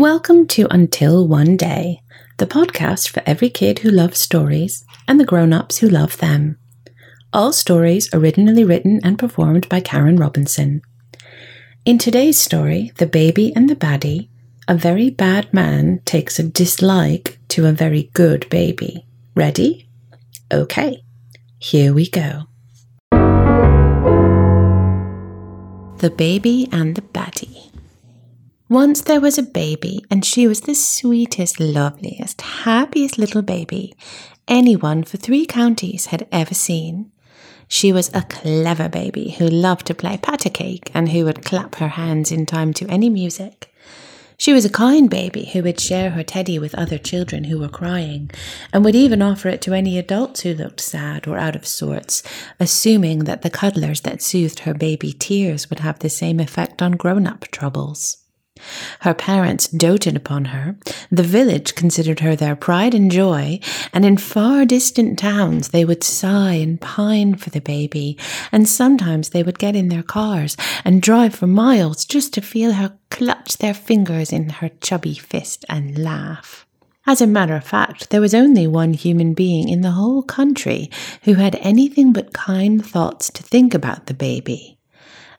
Welcome to Until One Day, the podcast for every kid who loves stories and the grown-ups who love them. All stories originally written and performed by Karen Robinson. In today's story, The Baby and the Baddie, a very bad man takes a dislike to a very good baby. Ready? Okay, here we go. The Baby and the Baddie. Once there was a baby, and she was the sweetest, loveliest, happiest little baby anyone for 3 counties had ever seen. She was a clever baby who loved to play pat-a-cake and who would clap her hands in time to any music. She was a kind baby who would share her teddy with other children who were crying, and would even offer it to any adults who looked sad or out of sorts, assuming that the cuddlers that soothed her baby tears would have the same effect on grown-up troubles. Her parents doted upon her, the village considered her their pride and joy, and in far distant towns they would sigh and pine for the baby, and sometimes they would get in their cars and drive for miles just to feel her clutch their fingers in her chubby fist and laugh. As a matter of fact, there was only one human being in the whole country who had anything but kind thoughts to think about the baby,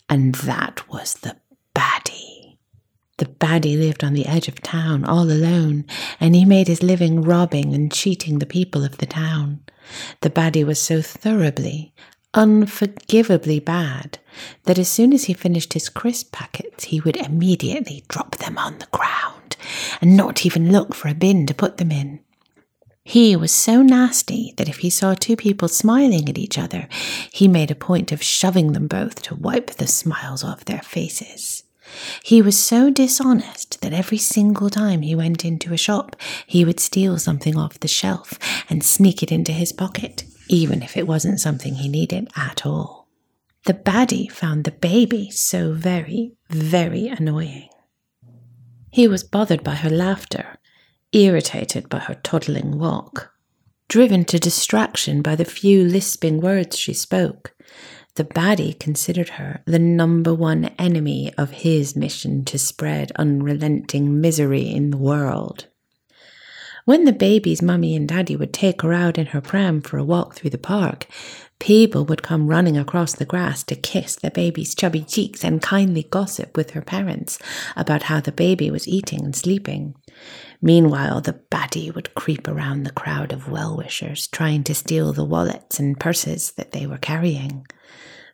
and that was the baddie. The baddie lived on the edge of town all alone, and he made his living robbing and cheating the people of the town. The baddie was so thoroughly, unforgivably bad that as soon as he finished his crisp packets, he would immediately drop them on the ground and not even look for a bin to put them in. He was so nasty that if he saw 2 people smiling at each other, he made a point of shoving them both to wipe the smiles off their faces. He was so dishonest that every single time he went into a shop, he would steal something off the shelf and sneak it into his pocket, even if it wasn't something he needed at all. The baddie found the baby so very, very annoying. He was bothered by her laughter, irritated by her toddling walk, driven to distraction by the few lisping words she spoke. The baddie considered her the #1 enemy of his mission to spread unrelenting misery in the world. When the baby's mummy and daddy would take her out in her pram for a walk through the park, people would come running across the grass to kiss the baby's chubby cheeks and kindly gossip with her parents about how the baby was eating and sleeping. Meanwhile, the baddie would creep around the crowd of well-wishers, trying to steal the wallets and purses that they were carrying.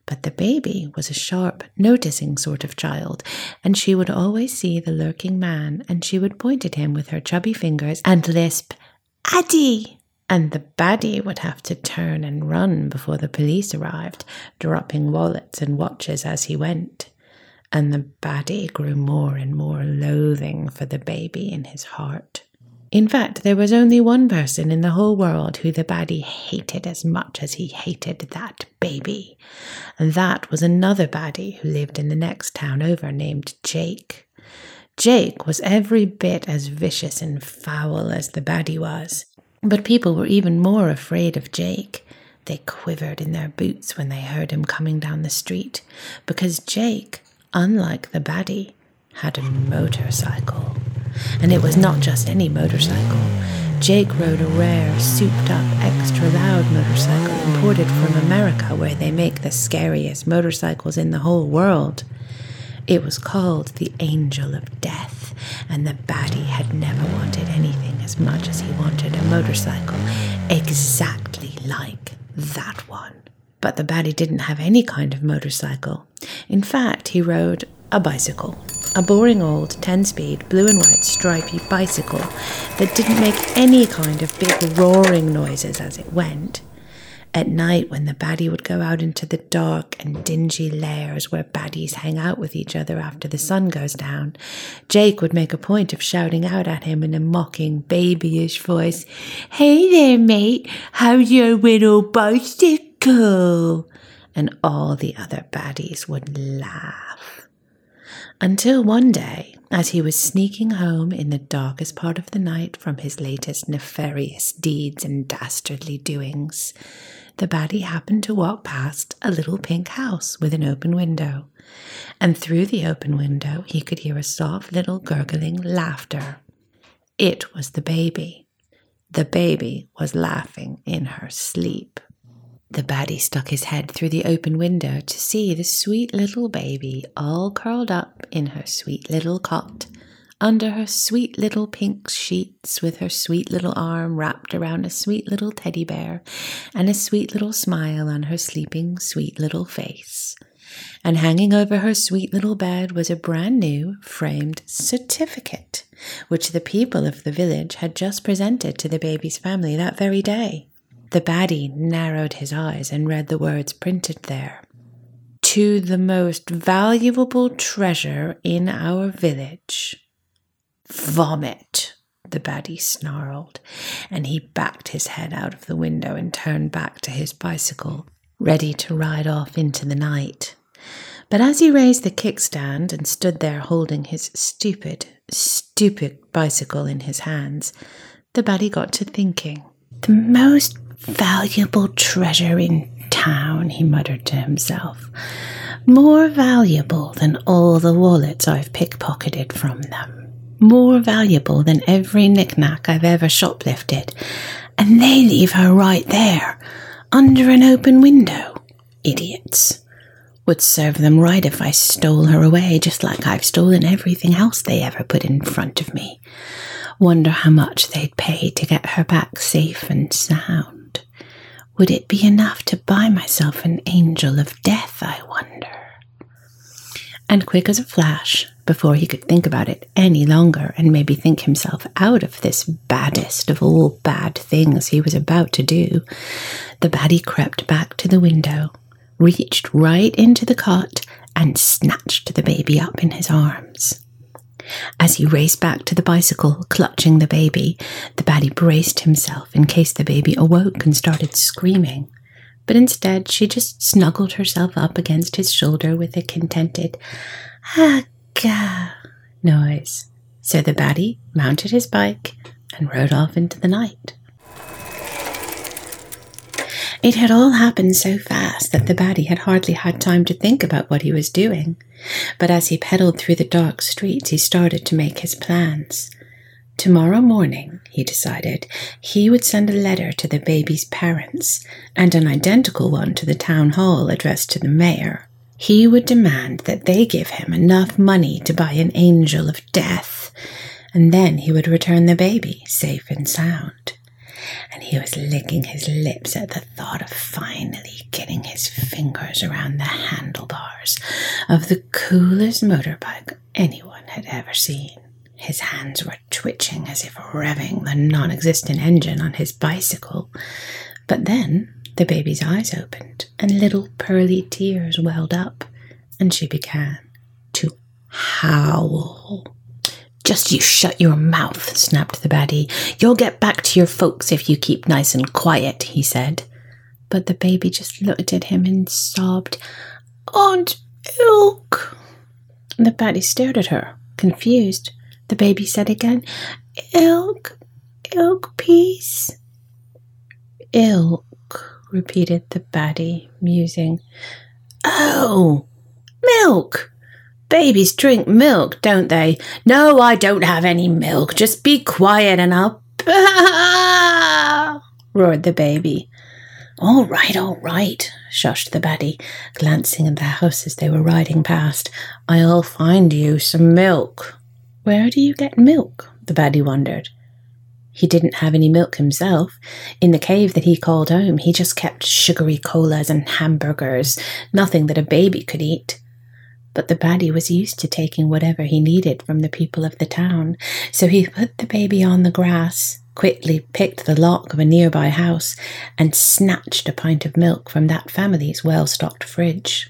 But the baby was a sharp, noticing sort of child, and she would always see the lurking man, and she would point at him with her chubby fingers and lisp, "Addie!" And the baddie would have to turn and run before the police arrived, dropping wallets and watches as he went. And the baddie grew more and more loathing for the baby in his heart. In fact, there was only one person in the whole world who the baddie hated as much as he hated that baby. And that was another baddie who lived in the next town over named Jake. Jake was every bit as vicious and foul as the baddie was. But people were even more afraid of Jake. They quivered in their boots when they heard him coming down the street, because Jake, unlike the baddie, had a motorcycle. And it was not just any motorcycle. Jake rode a rare, souped-up, extra-loud motorcycle imported from America, where they make the scariest motorcycles in the whole world. It was called the Angel of Death, and the baddie had never wanted anything as much as he wanted a motorcycle, exactly like that one. But the baddie didn't have any kind of motorcycle. In fact, he rode a bicycle, a boring old 10-speed blue and white stripy bicycle that didn't make any kind of big roaring noises as it went. At night, when the baddie would go out into the dark and dingy lairs where baddies hang out with each other after the sun goes down, Jake would make a point of shouting out at him in a mocking, babyish voice, "Hey there, mate, how's your little bicycle?" And all the other baddies would laugh. Until one day, as he was sneaking home in the darkest part of the night from his latest nefarious deeds and dastardly doings, the baddie happened to walk past a little pink house with an open window, and through the open window he could hear a soft little gurgling laughter. It was the baby. The baby was laughing in her sleep. The baddie stuck his head through the open window to see the sweet little baby all curled up in her sweet little cot, under her sweet little pink sheets, with her sweet little arm wrapped around a sweet little teddy bear and a sweet little smile on her sleeping sweet little face. And hanging over her sweet little bed was a brand new framed certificate, which the people of the village had just presented to the baby's family that very day. The baddie narrowed his eyes and read the words printed there. "To the most valuable treasure in our village." "Vomit," the baddie snarled, and he backed his head out of the window and turned back to his bicycle, ready to ride off into the night. But as he raised the kickstand and stood there holding his stupid bicycle in his hands, the baddie got to thinking. "The most valuable treasure in town," he muttered to himself. "More valuable than all the wallets I've pickpocketed from them. More valuable than every knick-knack I've ever shoplifted. And they leave her right there, under an open window. Idiots. Would serve them right if I stole her away, just like I've stolen everything else they ever put in front of me. Wonder how much they'd pay to get her back safe and sound. Would it be enough to buy myself an angel of death, I wonder?" And quick as a flash, before he could think about it any longer and maybe think himself out of this baddest of all bad things he was about to do, the baddie crept back to the window, reached right into the cot, and snatched the baby up in his arms. As he raced back to the bicycle, clutching the baby, the baddie braced himself in case the baby awoke and started screaming. But instead, she just snuggled herself up against his shoulder with a contented "ah-gah" noise. So the baddie mounted his bike and rode off into the night. It had all happened so fast that the baddie had hardly had time to think about what he was doing. But as he pedaled through the dark streets, he started to make his plans. Tomorrow morning, he decided, he would send a letter to the baby's parents, and an identical one to the town hall addressed to the mayor. He would demand that they give him enough money to buy an angel of death, and then he would return the baby safe and sound. And he was licking his lips at the thought of finally getting his fingers around the handlebars of the coolest motorbike anyone had ever seen. His hands were twitching as if revving the non-existent engine on his bicycle. But then the baby's eyes opened and little pearly tears welled up, and she began to howl. "Just you shut your mouth," snapped the baddie. "You'll get back to your folks if you keep nice and quiet," he said. But the baby just looked at him and sobbed, "Aunt Ilk." The baddie stared at her, confused. The baby said again, Ilk, please." "Ilk," repeated the baddie, musing. "Oh, milk. Babies drink milk, don't they? No, I don't have any milk. Just be quiet and I'll—" roared the baby. All right, shushed the baddie, glancing at the house as they were riding past. "I'll find you some milk." "Where do you get milk?" the baddie wondered. He didn't have any milk himself. In the cave that he called home, he just kept sugary colas and hamburgers, nothing that a baby could eat. But the baddie was used to taking whatever he needed from the people of the town, so he put the baby on the grass, quickly picked the lock of a nearby house, and snatched a pint of milk from that family's well-stocked fridge.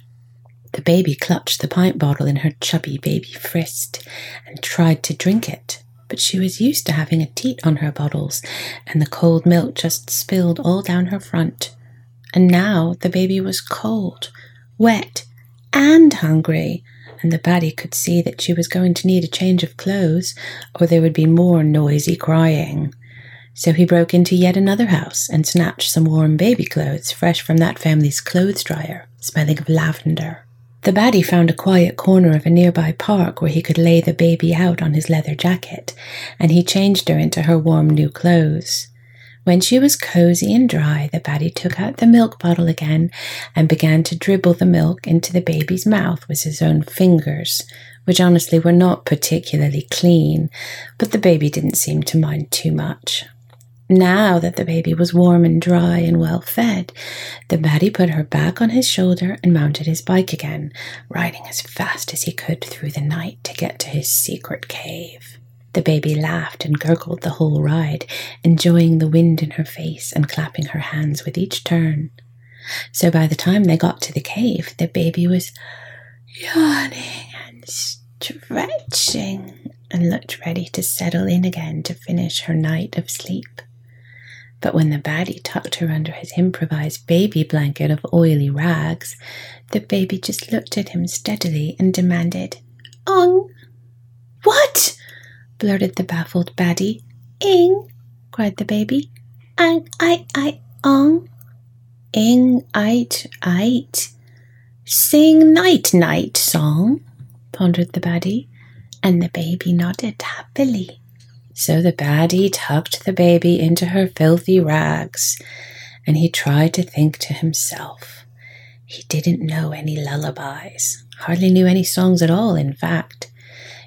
The baby clutched the pint bottle in her chubby baby fist and tried to drink it, but she was used to having a teat on her bottles, and the cold milk just spilled all down her front. And now the baby was cold, wet, and hungry, and the baddie could see that she was going to need a change of clothes, or there would be more noisy crying. So he broke into yet another house and snatched some warm baby clothes fresh from that family's clothes dryer, smelling of lavender. The baddie found a quiet corner of a nearby park where he could lay the baby out on his leather jacket, and he changed her into her warm new clothes. When she was cozy and dry, the baddie took out the milk bottle again and began to dribble the milk into the baby's mouth with his own fingers, which honestly were not particularly clean, but the baby didn't seem to mind too much. Now that the baby was warm and dry and well fed, the baddie put her back on his shoulder and mounted his bike again, riding as fast as he could through the night to get to his secret cave. The baby laughed and gurgled the whole ride, enjoying the wind in her face and clapping her hands with each turn. So by the time they got to the cave, the baby was yawning and stretching and looked ready to settle in again to finish her night of sleep. But when the baddie tucked her under his improvised baby blanket of oily rags, the baby just looked at him steadily and demanded, "Ong!" "What?" blurted the baffled baddie. "Ing!" cried the baby. "Ang, I, ong." "Ing, ait. Sing night song," pondered the baddie, and the baby nodded happily. So the baddie tucked the baby into her filthy rags, and he tried to think to himself. He didn't know any lullabies, hardly knew any songs at all, in fact.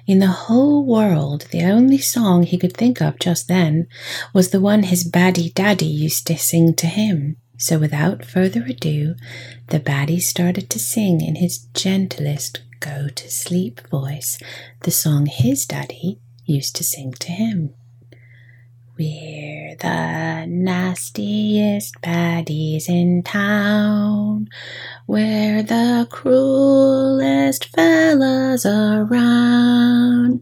In the whole world, the only song he could think of just then was the one his baddie daddy used to sing to him. So without further ado, the baddie started to sing in his gentlest go-to-sleep voice the song his daddy used to sing to him. "We're the nastiest baddies in town. We're the cruelest fellas around.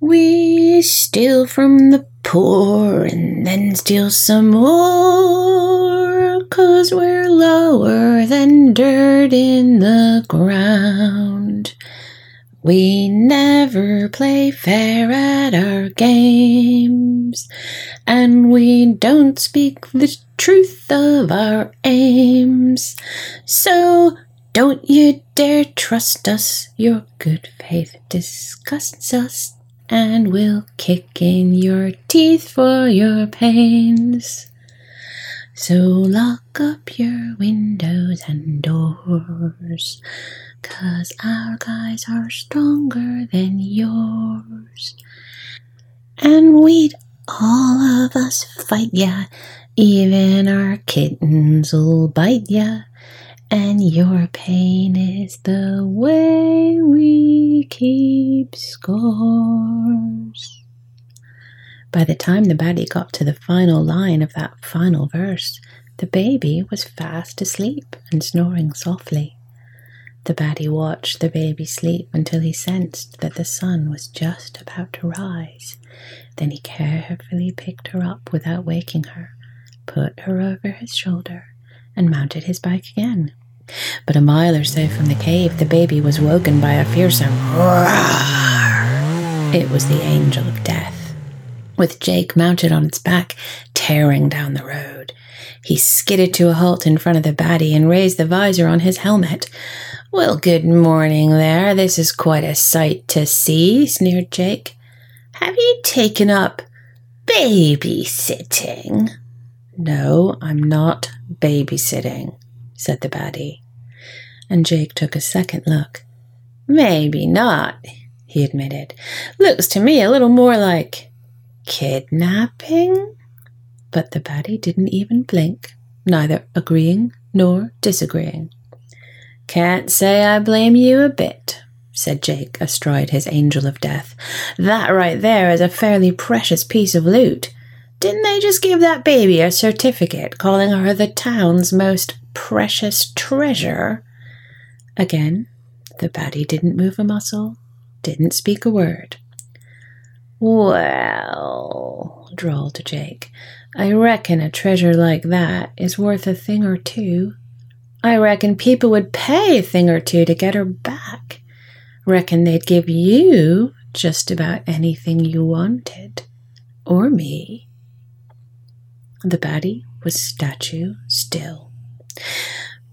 We steal from the poor and then steal some more, 'cause we're lower than dirt in the ground. We never play fair at our games, and we don't speak the truth of our aims. So don't you dare trust us, your good faith disgusts us, and we'll kick in your teeth for your pains. So lock up your windows and doors, 'cause our guys are stronger than yours. And we'd all of us fight ya, even our kittens'll bite ya, and your pain is the way we keep scores." By the time the baddie got to the final line of that final verse, the baby was fast asleep and snoring softly. The baddie watched the baby sleep until he sensed that the sun was just about to rise. Then he carefully picked her up without waking her, put her over his shoulder, and mounted his bike again. But a mile or so from the cave, the baby was woken by a fearsome roar. It was the Angel of Death, with Jake mounted on its back, tearing down the road. He skidded to a halt in front of the baddie and raised the visor on his helmet. "Well, good morning there. This is quite a sight to see," sneered Jake. "Have you taken up babysitting?" "No, I'm not babysitting," said the baddie. And Jake took a second look. "Maybe not," he admitted. "Looks to me a little more like kidnapping?" But the baddie didn't even blink, neither agreeing nor disagreeing. "Can't say I blame you a bit," said Jake astride his Angel of Death. "That right there is a fairly precious piece of loot. Didn't they just give that baby a certificate calling her the town's most precious treasure?" Again, the baddie didn't move a muscle, didn't speak a word. "Well," drawled Jake, "I reckon a treasure like that is worth a thing or two. I reckon people would pay a thing or two to get her back. Reckon they'd give you just about anything you wanted. Or me." The baddie was statue still.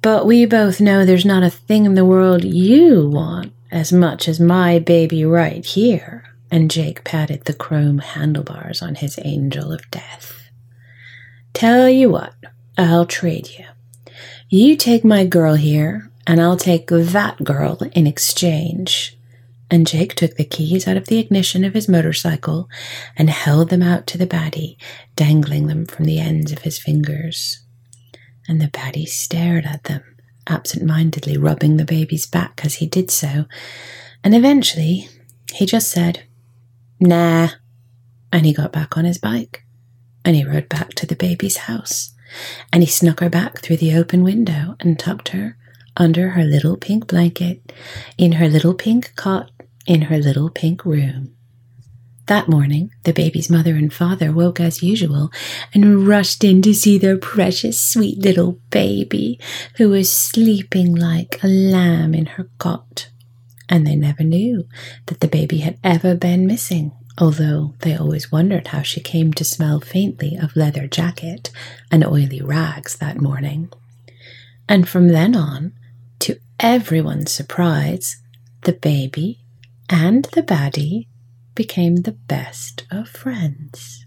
But we both know there's not a thing in the world you want as much as my baby right here. And Jake patted the chrome handlebars on his Angel of Death. Tell you what, I'll trade you. You take my girl here, and I'll take that girl in exchange. And Jake took the keys out of the ignition of his motorcycle and held them out to the baddie, dangling them from the ends of his fingers. And the baddie stared at them, absent-mindedly rubbing the baby's back as he did so, and eventually he just said, "Nah," and he got back on his bike, and he rode back to the baby's house, and he snuck her back through the open window and tucked her under her little pink blanket, in her little pink cot, in her little pink room. That morning, the baby's mother and father woke as usual and rushed in to see their precious, sweet little baby, who was sleeping like a lamb in her cot. And they never knew that the baby had ever been missing, although they always wondered how she came to smell faintly of leather jacket and oily rags that morning. And from then on, to everyone's surprise, the baby and the baddie became the best of friends.